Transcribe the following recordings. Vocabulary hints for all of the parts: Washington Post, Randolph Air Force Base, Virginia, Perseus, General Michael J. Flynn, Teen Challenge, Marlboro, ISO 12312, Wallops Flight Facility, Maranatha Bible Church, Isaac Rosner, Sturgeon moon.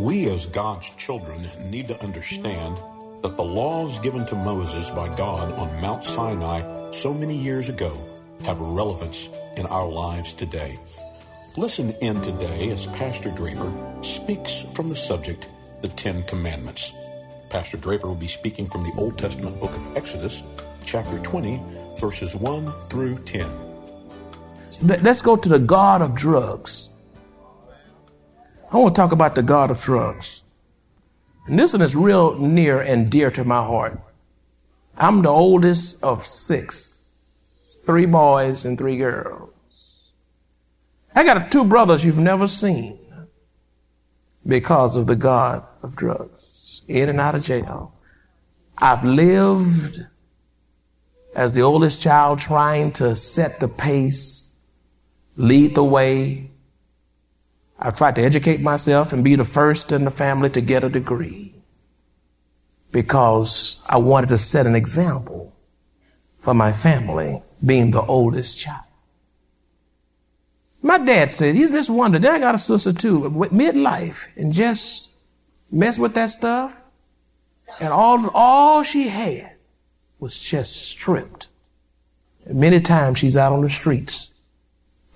We as God's children need to understand that the laws given to Moses by God on Mount Sinai so many years ago have relevance in our lives today. Listen in today as Pastor Draper speaks from the subject, the Ten Commandments. Pastor Draper will be speaking from the Old Testament book of Exodus, chapter 20, verses 1 through 10. Let's go to the God of drugs. I want to talk about the God of drugs. And this one is real near and dear to my heart. I'm the oldest of six, 3 boys and 3 girls. I got 2 brothers you've never seen because of the God of drugs, in and out of jail. I've lived as the oldest child trying to set the pace, lead the way. I've tried to educate myself and be the first in the family to get a degree because I wanted to set an example for my family, being the oldest child. My dad said, he just wondered, then I got a sister too, midlife, and just messed with that stuff. And all she had was just stripped. And many times she's out on the streets,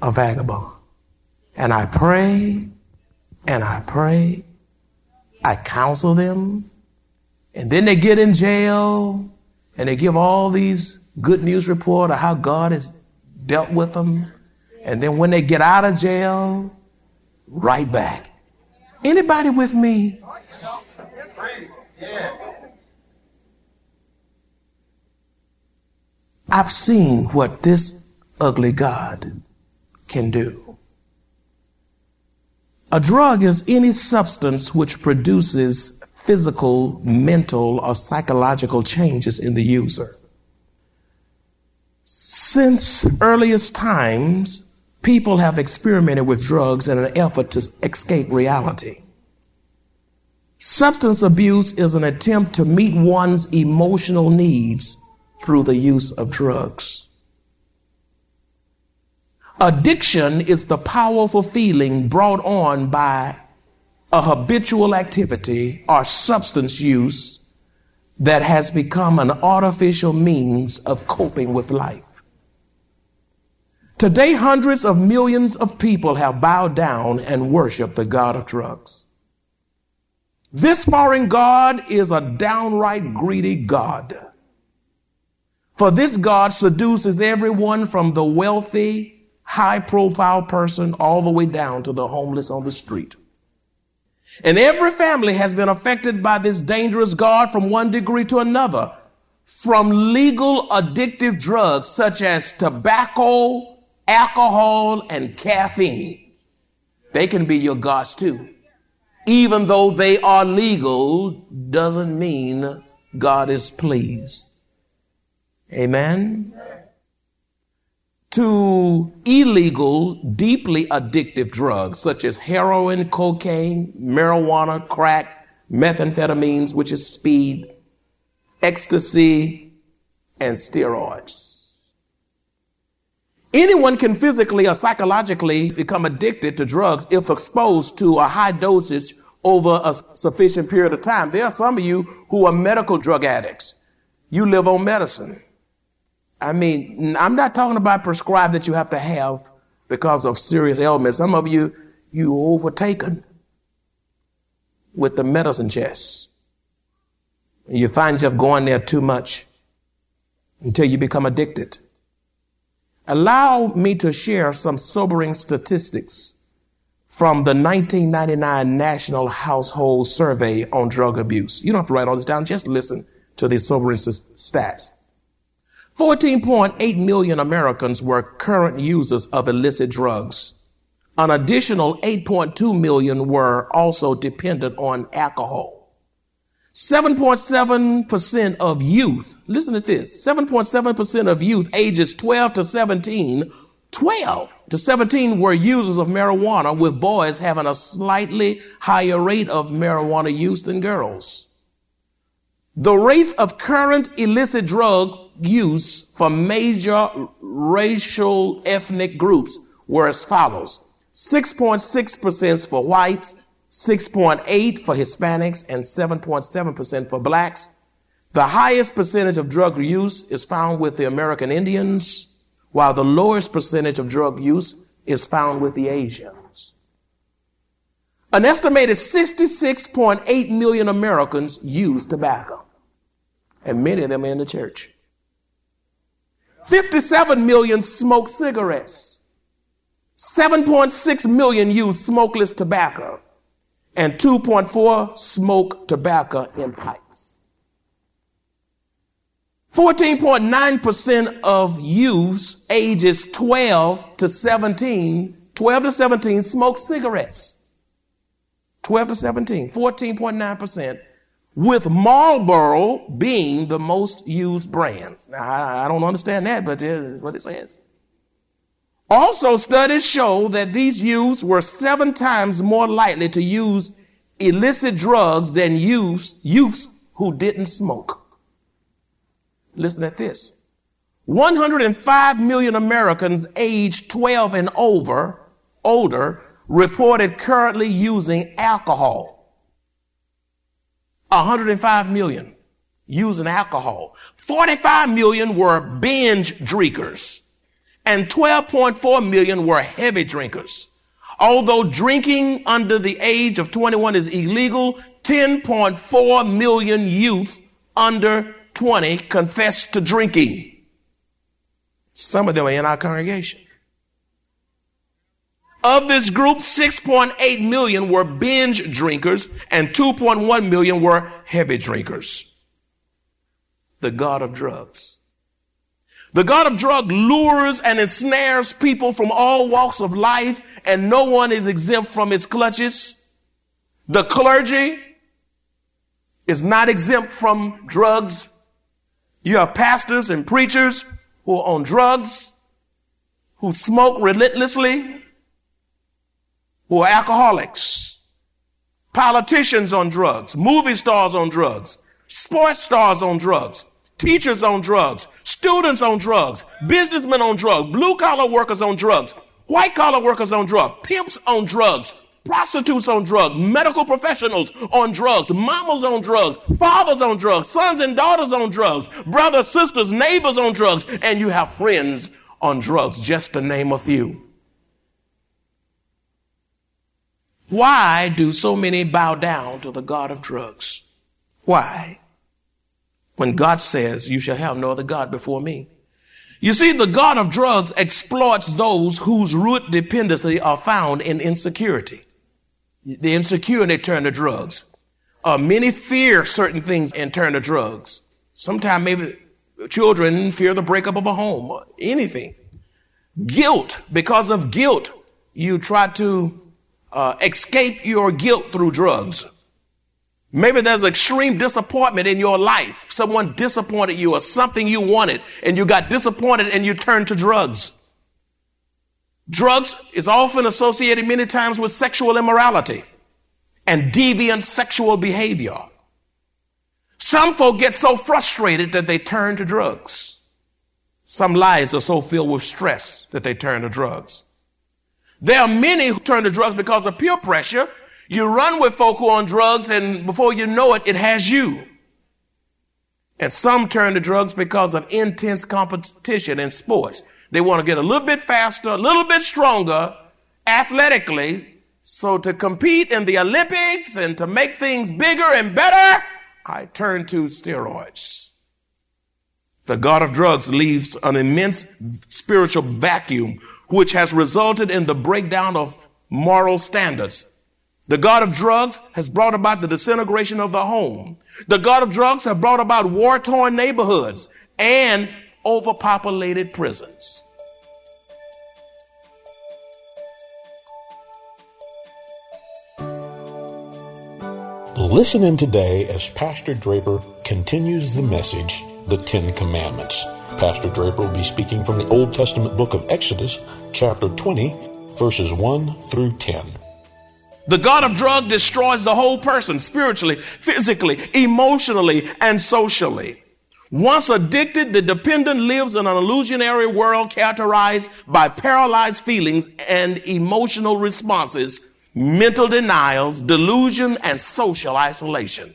a vagabond. And I pray, and I pray. I counsel them. And then they get in jail, and they give all these good news reports of how God has dealt with them. And then when they get out of jail, right back. Anybody with me? I've seen what this ugly God can do. A drug is any substance which produces physical, mental, or psychological changes in the user. Since earliest times, people have experimented with drugs in an effort to escape reality. Substance abuse is an attempt to meet one's emotional needs through the use of drugs. Addiction is the powerful feeling brought on by a habitual activity or substance use that has become an artificial means of coping with life. Today, hundreds of millions of people have bowed down and worshiped the God of drugs. This foreign God is a downright greedy God. For this God seduces everyone from the wealthy, high-profile person all the way down to the homeless on the street. And every family has been affected by this dangerous God from one degree to another, from legal addictive drugs such as tobacco, alcohol, and caffeine. They can be your gods too. Even though they are legal, doesn't mean God is pleased. Amen? To illegal, deeply addictive drugs such as heroin, cocaine, marijuana, crack, methamphetamines, which is speed, ecstasy, and steroids. Anyone can physically or psychologically become addicted to drugs if exposed to a high dosage over a sufficient period of time. There are some of you who are medical drug addicts. You live on medicine. I mean, I'm not talking about prescribed that you have to have because of serious ailments. Some of you are overtaken with the medicine chest. You find yourself going there too much until you become addicted. Allow me to share some sobering statistics from the 1999 National Household Survey on Drug Abuse. You don't have to write all this down. Just listen to the sobering stats. 14.8 million Americans were current users of illicit drugs. An additional 8.2 million were also dependent on alcohol. 7.7% of youth, listen to this, 7.7% of youth ages 12 to 17 were users of marijuana, with boys having a slightly higher rate of marijuana use than girls. The rates of current illicit drug use for major racial ethnic groups were as follows: 6.6% for whites, 6.8% for Hispanics, and 7.7% for blacks. The highest percentage of drug use is found with the American Indians, while the lowest percentage of drug use is found with the Asians. An estimated 66.8 million Americans use tobacco, and many of them are in the church. 57 million smoke cigarettes. 7.6 million use smokeless tobacco, and 2.4 smoke tobacco in pipes. 14.9% of youths ages 12 to 17 smoke cigarettes. 12 to 17, 14.9%, with Marlboro being the most used brands. Now, I don't understand that, but it is what it says. Also, studies show that these youths were 7 times more likely to use illicit drugs than youths who didn't smoke. Listen at this. 105 million Americans aged 12 and older reported currently using alcohol. 105 million using alcohol. 45 million were binge drinkers, and 12.4 million were heavy drinkers. Although drinking under the age of 21 is illegal, 10.4 million youth under 20 confessed to drinking. Some of them are in our congregation. Of this group, 6.8 million were binge drinkers and 2.1 million were heavy drinkers. The God of drugs. The God of drug lures and ensnares people from all walks of life, and no one is exempt from his clutches. The clergy is not exempt from drugs. You have pastors and preachers who are on drugs, who smoke relentlessly, who are alcoholics, politicians on drugs, movie stars on drugs, sports stars on drugs, teachers on drugs, students on drugs, businessmen on drugs, blue-collar workers on drugs, white-collar workers on drugs, pimps on drugs, prostitutes on drugs, medical professionals on drugs, mamas on drugs, fathers on drugs, sons and daughters on drugs, brothers, sisters, neighbors on drugs, and you have friends on drugs, just to name a few. Why do so many bow down to the God of drugs? Why? When God says, you shall have no other God before me. You see, the God of drugs exploits those whose root dependency are found in insecurity. The insecurity turn to drugs. Many fear certain things and turn to drugs. Sometimes maybe children fear the breakup of a home or anything. Guilt. Because of guilt, you try to escape your guilt through drugs. Maybe there's extreme disappointment in your life. Someone disappointed you or something you wanted, and you got disappointed and you turned to drugs. Drugs is often associated many times with sexual immorality and deviant sexual behavior. Some folk get so frustrated that they turn to drugs. Some lives are so filled with stress that they turn to drugs. There are many who turn to drugs because of peer pressure. You run with folk who are on drugs, and before you know it, it has you. And some turn to drugs because of intense competition in sports. They want to get a little bit faster, a little bit stronger athletically. So to compete in the Olympics and to make things bigger and better, I turn to steroids. The God of drugs leaves an immense spiritual vacuum, which has resulted in the breakdown of moral standards. The God of drugs has brought about the disintegration of the home. The God of drugs has brought about war-torn neighborhoods and overpopulated prisons. Listen in today as Pastor Draper continues the message, The Ten Commandments. Pastor Draper will be speaking from the Old Testament book of Exodus, chapter 20, verses 1 through 10. The God of drug destroys the whole person spiritually, physically, emotionally, and socially. Once addicted, the dependent lives in an illusionary world characterized by paralyzed feelings and emotional responses, mental denials, delusion, and social isolation.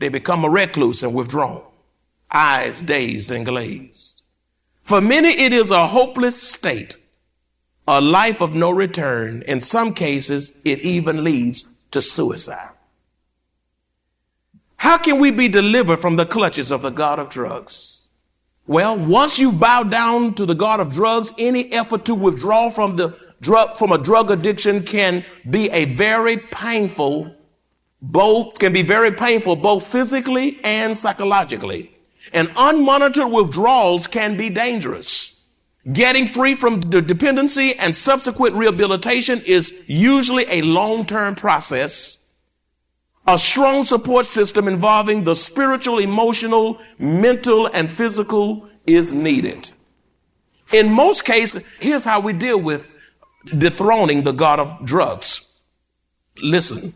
They become a recluse and withdrawn, eyes dazed and glazed. For many, it is a hopeless state, a life of no return. In some cases, it even leads to suicide. How can we be delivered from the clutches of the God of drugs? Well, once you bow down to the God of drugs, any effort to withdraw from a drug addiction can be very painful, both physically and psychologically. And unmonitored withdrawals can be dangerous. Getting free from the dependency and subsequent rehabilitation is usually a long-term process. A strong support system involving the spiritual, emotional, mental, and physical is needed. In most cases, here's how we deal with dethroning the God of drugs. Listen,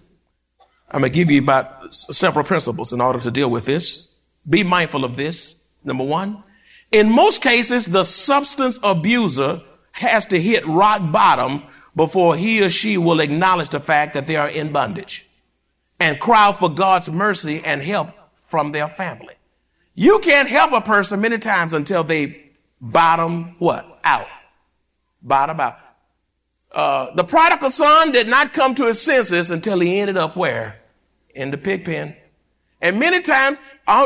I'm going to give you about several principles in order to deal with this. Be mindful of this. Number one, in most cases, the substance abuser has to hit rock bottom before he or she will acknowledge the fact that they are in bondage and cry for God's mercy and help from their family. You can't help a person many times until they bottom out. The prodigal son did not come to his senses until he ended up where? In the pig pen. And many times,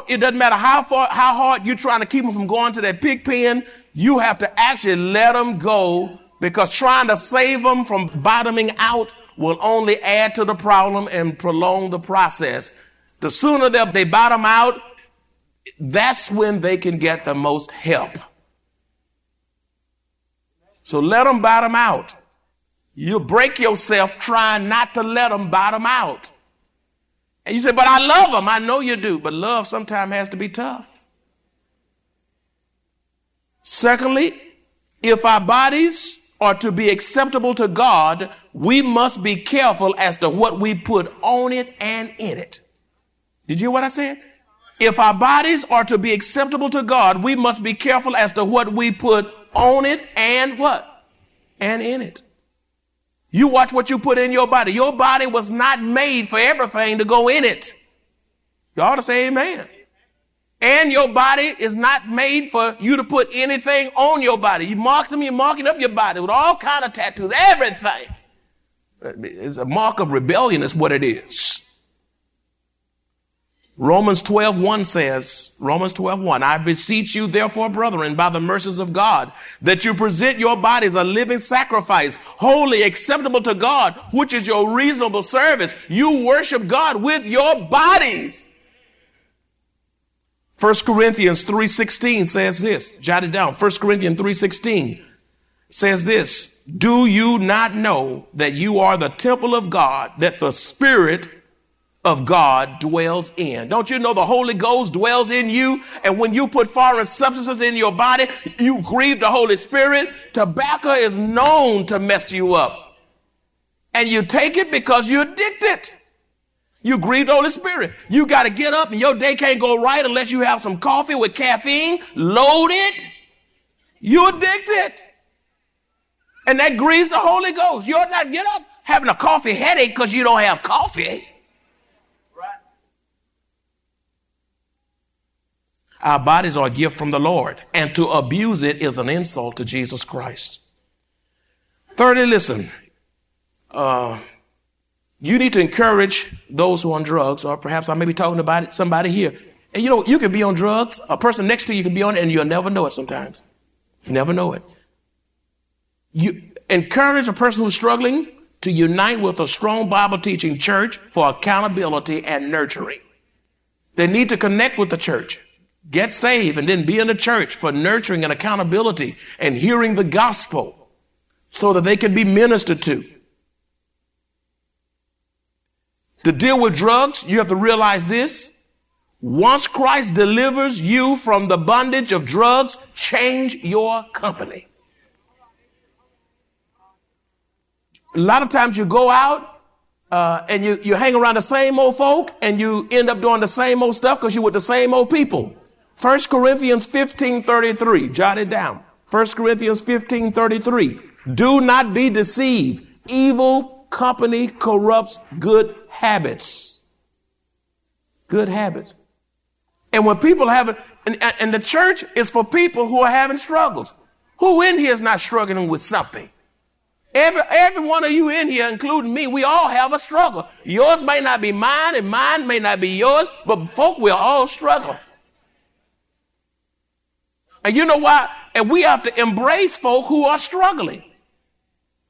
it doesn't matter how hard you're trying to keep him from going to that pig pen, you have to actually let him go, because trying to save him from bottoming out will only add to the problem and prolong the process. The sooner they bottom out, that's when they can get the most help. So let them bottom out. You'll break yourself trying not to let them bottom out. And you say, but I love them. I know you do, but love sometimes has to be tough. Secondly, if our bodies are to be acceptable to God, we must be careful as to what we put on it and in it. Did you hear what I said? If our bodies are to be acceptable to God, we must be careful as to what we put on it and what? And in it. You watch what you put in your body. Your body was not made for everything to go in it. You ought to say amen. And your body is not made for you to put anything on your body. You're marking up your body with all kind of tattoos, everything. It's a mark of rebellion is what it is. Romans 12:1 says, I beseech you, therefore, brethren, by the mercies of God, that you present your bodies a living sacrifice, holy, acceptable to God, which is your reasonable service. You worship God with your bodies. 1 Corinthians 3:16 says this. Jot it down. 1 Corinthians 3:16 says this. Do you not know that you are the temple of God, that the Spirit of God dwells in? Don't you know the Holy Ghost dwells in you? And when you put foreign substances in your body, you grieve the Holy Spirit. Tobacco is known to mess you up. And you take it because you're addicted. You grieve the Holy Spirit. You got to get up and your day can't go right unless you have some coffee with caffeine loaded. You're addicted. And that grieves the Holy Ghost. You're not get up having a coffee headache because you don't have coffee. Our bodies are a gift from the Lord, and to abuse it is an insult to Jesus Christ. Thirdly, listen, you need to encourage those who are on drugs, or perhaps I may be talking about somebody here. And you know, you can be on drugs, a person next to you can be on it, and you'll never know it sometimes. You never know it. You encourage a person who's struggling to unite with a strong Bible-teaching church for accountability and nurturing. They need to connect with the church, get saved, and then be in the church for nurturing and accountability and hearing the gospel so that they can be ministered to. To deal with drugs, you have to realize this. Once Christ delivers you from the bondage of drugs, change your company. A lot of times you go out and you hang around the same old folk and you end up doing the same old stuff because you're with the same old people. 1 Corinthians 15:33. Jot it down. 1 Corinthians 15:33. Do not be deceived. Evil company corrupts good habits. Good habits. And when people have it, and the church is for people who are having struggles. Who in here is not struggling with something? Every one of you in here, including me, we all have a struggle. Yours may not be mine, and mine may not be yours, but folk, we all struggle. And you know why? And we have to embrace folk who are struggling.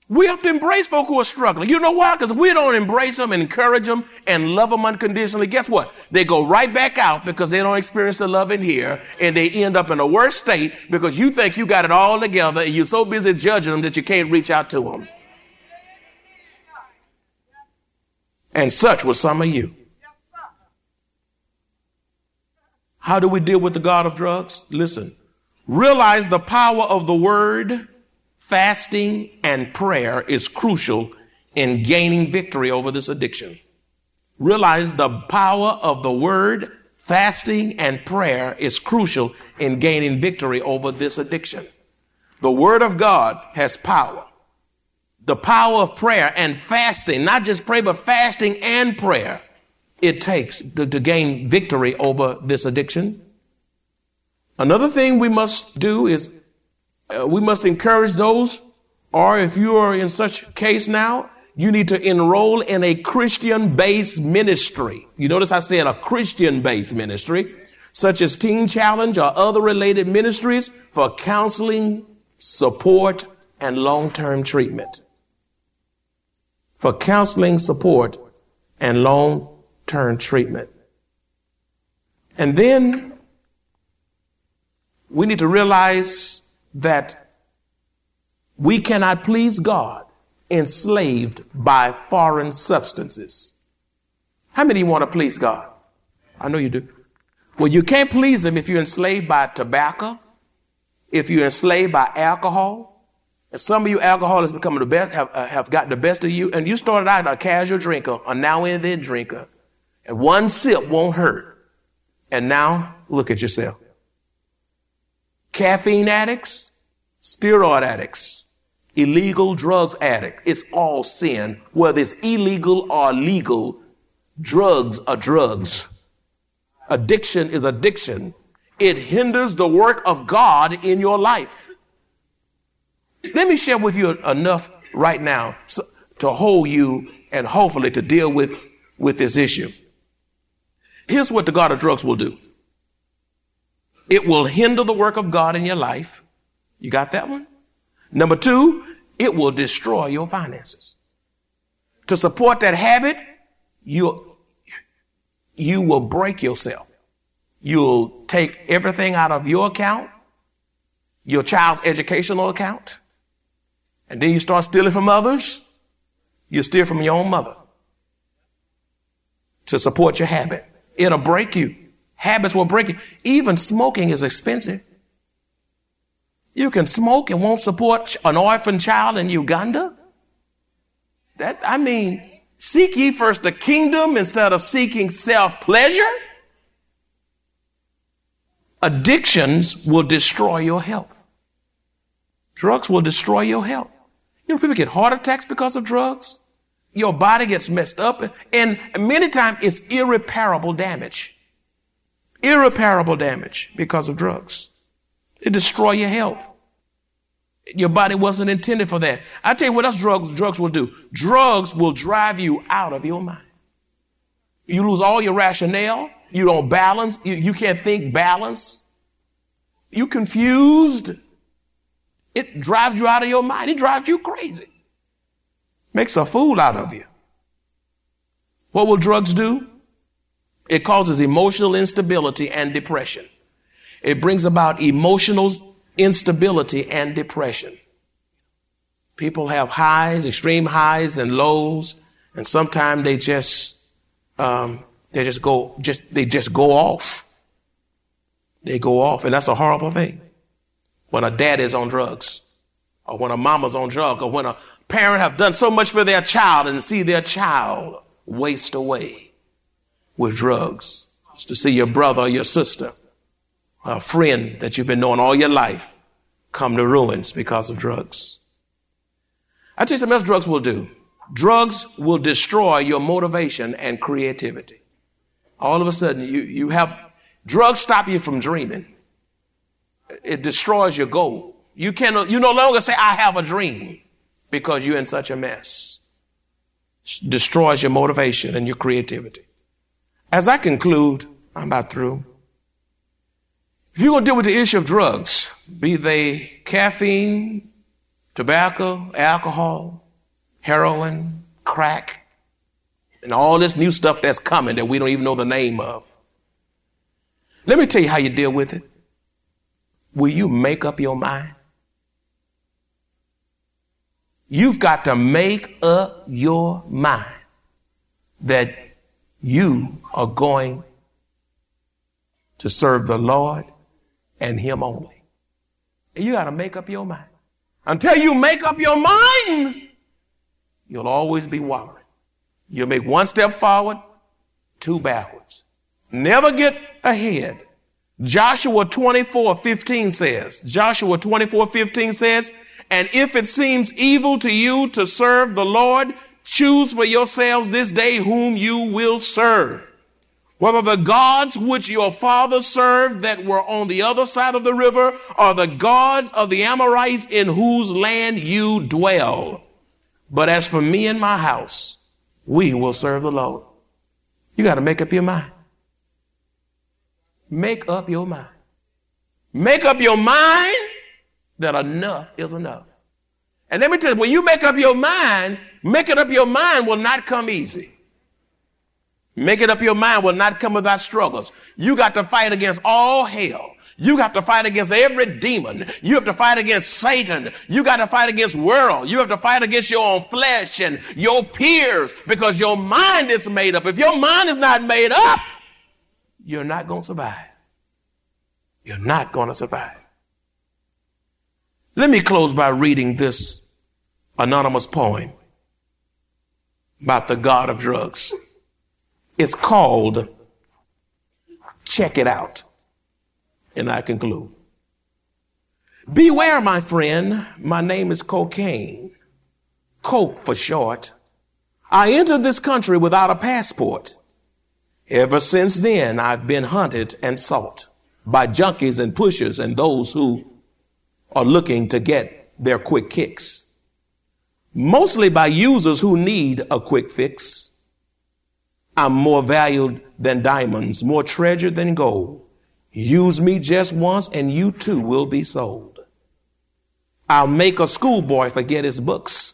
We have to embrace folk who are struggling. You know why? Because we don't embrace them, encourage them, and love them unconditionally. Guess what? They go right back out because they don't experience the love in here, and they end up in a worse state because you think you got it all together, and you're so busy judging them that you can't reach out to them. And such was some of you. How do we deal with the God of drugs? Listen, realize the power of the word. Fasting and prayer is crucial in gaining victory over this addiction. Realize the power of the word, fasting and prayer is crucial in gaining victory over this addiction. The word of God has power. The power of prayer and fasting, not just pray, but fasting and prayer it takes to gain victory over this addiction. Another thing we must do is we must encourage those, or if you are in such case now, you need to enroll in a Christian-based ministry. You notice I said a Christian-based ministry, such as Teen Challenge or other related ministries for counseling, support, and long-term treatment. For counseling, support, and long-term treatment. And then we need to realize that we cannot please God enslaved by foreign substances. How many want to please God? I know you do. Well, you can't please him if you're enslaved by tobacco, if you're enslaved by alcohol. And some of you alcohol has become the best, have gotten the best of you. And you started out a casual drinker, a now and then drinker. And one sip won't hurt. And now look at yourself. Caffeine addicts, steroid addicts, illegal drugs addicts. It's all sin, whether it's illegal or legal. Drugs are drugs. Addiction is addiction. It hinders the work of God in your life. Let me share with you enough right now to hold you and hopefully to deal with this issue. Here's what the God of drugs will do. It will hinder the work of God in your life. You got that one? Number two, it will destroy your finances. To support that habit, you will break yourself. You'll take everything out of your account, your child's educational account, and then you start stealing from others. You steal from your own mother to support your habit. It'll break you. Habits will break you. Even smoking is expensive. You can smoke and won't support an orphan child in Uganda. Seek ye first the kingdom instead of seeking self-pleasure. Addictions will destroy your health. Drugs will destroy your health. You know, people get heart attacks because of drugs. Your body gets messed up. And many times it's irreparable damage. Irreparable damage because of drugs. It destroys your health. Your body wasn't intended for that. I tell you what else drugs will do. Drugs will drive you out of your mind. You lose all your rationale. You don't balance. You can't think balance. You're confused. It drives you out of your mind. It drives you crazy. makes a fool out of you. What will drugs do? It causes emotional instability and depression. It brings about emotional instability and depression. People have highs, extreme highs and lows, and sometimes they just go off. They go off, and that's a horrible thing. When a dad is on drugs, or when a mama's on drugs, or when a parent have done so much for their child and see their child waste away with drugs. Just to see your brother or your sister, a friend that you've been knowing all your life, come to ruins because of drugs. I tell you something else drugs will do. Drugs will destroy your motivation and creativity. All of a sudden, drugs stop you from dreaming. It destroys your goal. You no longer say, I have a dream, because you're in such a mess. Destroys your motivation and your creativity. As I conclude, I'm about through. If you're going to deal with the issue of drugs, be they caffeine, tobacco, alcohol, heroin, crack, and all this new stuff that's coming that we don't even know the name of. Let me tell you how you deal with it. Will you make up your mind? You've got to make up your mind that you are going to serve the Lord and Him only. You got to make up your mind. Until you make up your mind, you'll always be wandering. You'll make one step forward, two backwards. Never get ahead. Joshua 24:15 says, and if it seems evil to you to serve the Lord, choose for yourselves this day whom you will serve. Whether the gods which your fathers served that were on the other side of the river or the gods of the Amorites in whose land you dwell. But as for me and my house, we will serve the Lord. You got to make up your mind. Make up your mind. Make up your mind that enough is enough. And let me tell you, when you make up your mind, making up your mind will not come easy. Making up your mind will not come without struggles. You got to fight against all hell. You have to fight against every demon. You have to fight against Satan. You got to fight against world. You have to fight against your own flesh and your peers because your mind is made up. If your mind is not made up, you're not going to survive. You're not going to survive. Let me close by reading this anonymous poem about the God of drugs. It's called Check It Out. And I conclude. Beware, my friend, my name is cocaine. Coke for short. I entered this country without a passport. Ever since then, I've been hunted and sought by junkies and pushers and those who are looking to get their quick kicks. Mostly by users who need a quick fix. I'm more valued than diamonds, more treasured than gold. Use me just once and you too will be sold. I'll make a schoolboy forget his books.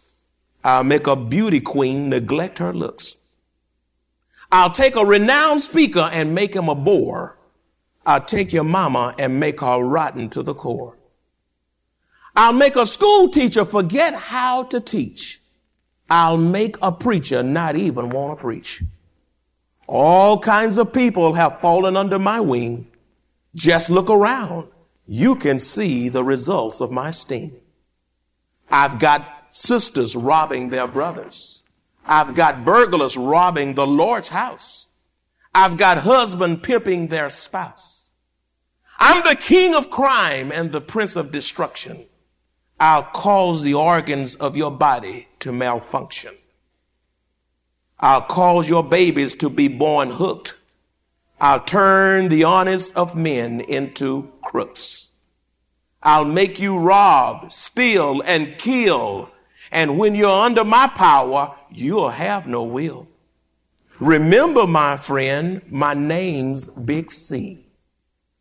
I'll make a beauty queen neglect her looks. I'll take a renowned speaker and make him a bore. I'll take your mama and make her rotten to the core. I'll make a school teacher forget how to teach. I'll make a preacher not even want to preach. All kinds of people have fallen under my wing. Just look around. You can see the results of my sting. I've got sisters robbing their brothers. I've got burglars robbing the Lord's house. I've got husbands pimping their spouse. I'm the king of crime and the prince of destruction. I'll cause the organs of your body to malfunction. I'll cause your babies to be born hooked. I'll turn the honest of men into crooks. I'll make you rob, steal, and kill. And when you're under my power, you'll have no will. Remember, my friend, my name's Big C.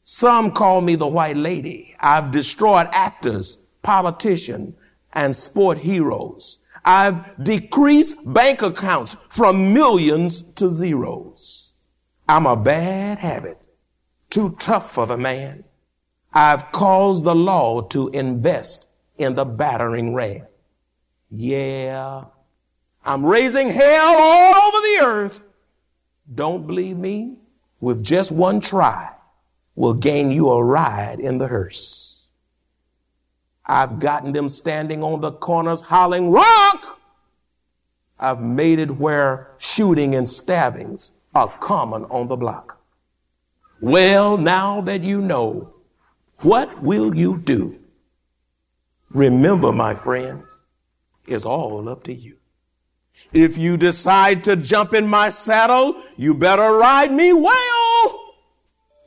Some call me the White Lady. I've destroyed actors, politicians, and sport heroes. I've decreased bank accounts from millions to zeros. I'm a bad habit, too tough for the man. I've caused the law to invest in the battering ram. Yeah, I'm raising hell all over the earth. Don't believe me? With just one try, will gain you a ride in the hearse. I've gotten them standing on the corners howling, "Rock!" I've made it where shooting and stabbings are common on the block. Well, now that you know, what will you do? Remember, my friends, it's all up to you. If you decide to jump in my saddle, you better ride me well.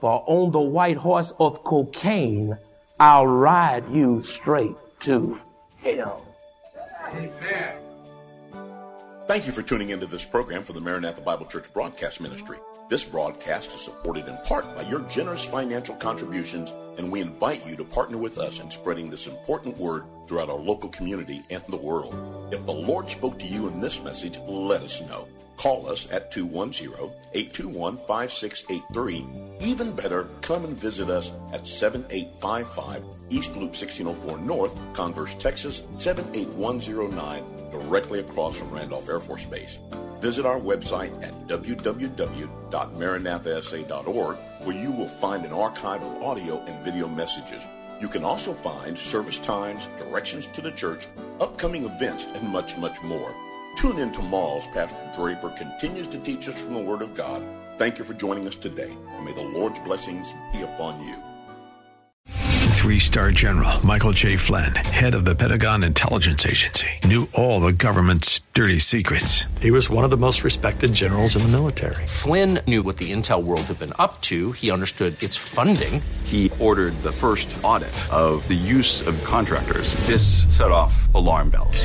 For on the white horse of cocaine, I'll ride you straight to hell. Amen. Thank you for tuning into this program from the Maranatha Bible Church Broadcast Ministry. This broadcast is supported in part by your generous financial contributions, and we invite you to partner with us in spreading this important word throughout our local community and the world. If the Lord spoke to you in this message, let us know. Call us at 210-821-5683. Even better, come and visit us at 7855 East Loop 1604 North, Converse, Texas 78109, directly across from Randolph Air Force Base. Visit our website at www.maranathasa.org, where you will find an archive of audio and video messages. You can also find service times, directions to the church, upcoming events, and much, much more. Tune in tomorrow as Pastor Draper continues to teach us from the Word of God. Thank you for joining us today, and may the Lord's blessings be upon you. 3-star General Michael J. Flynn, head of the Pentagon Intelligence Agency, knew all the government's dirty secrets. He was one of the most respected generals in the military. Flynn knew what the intel world had been up to. He understood its funding. He ordered the first audit of the use of contractors. This set off alarm bells.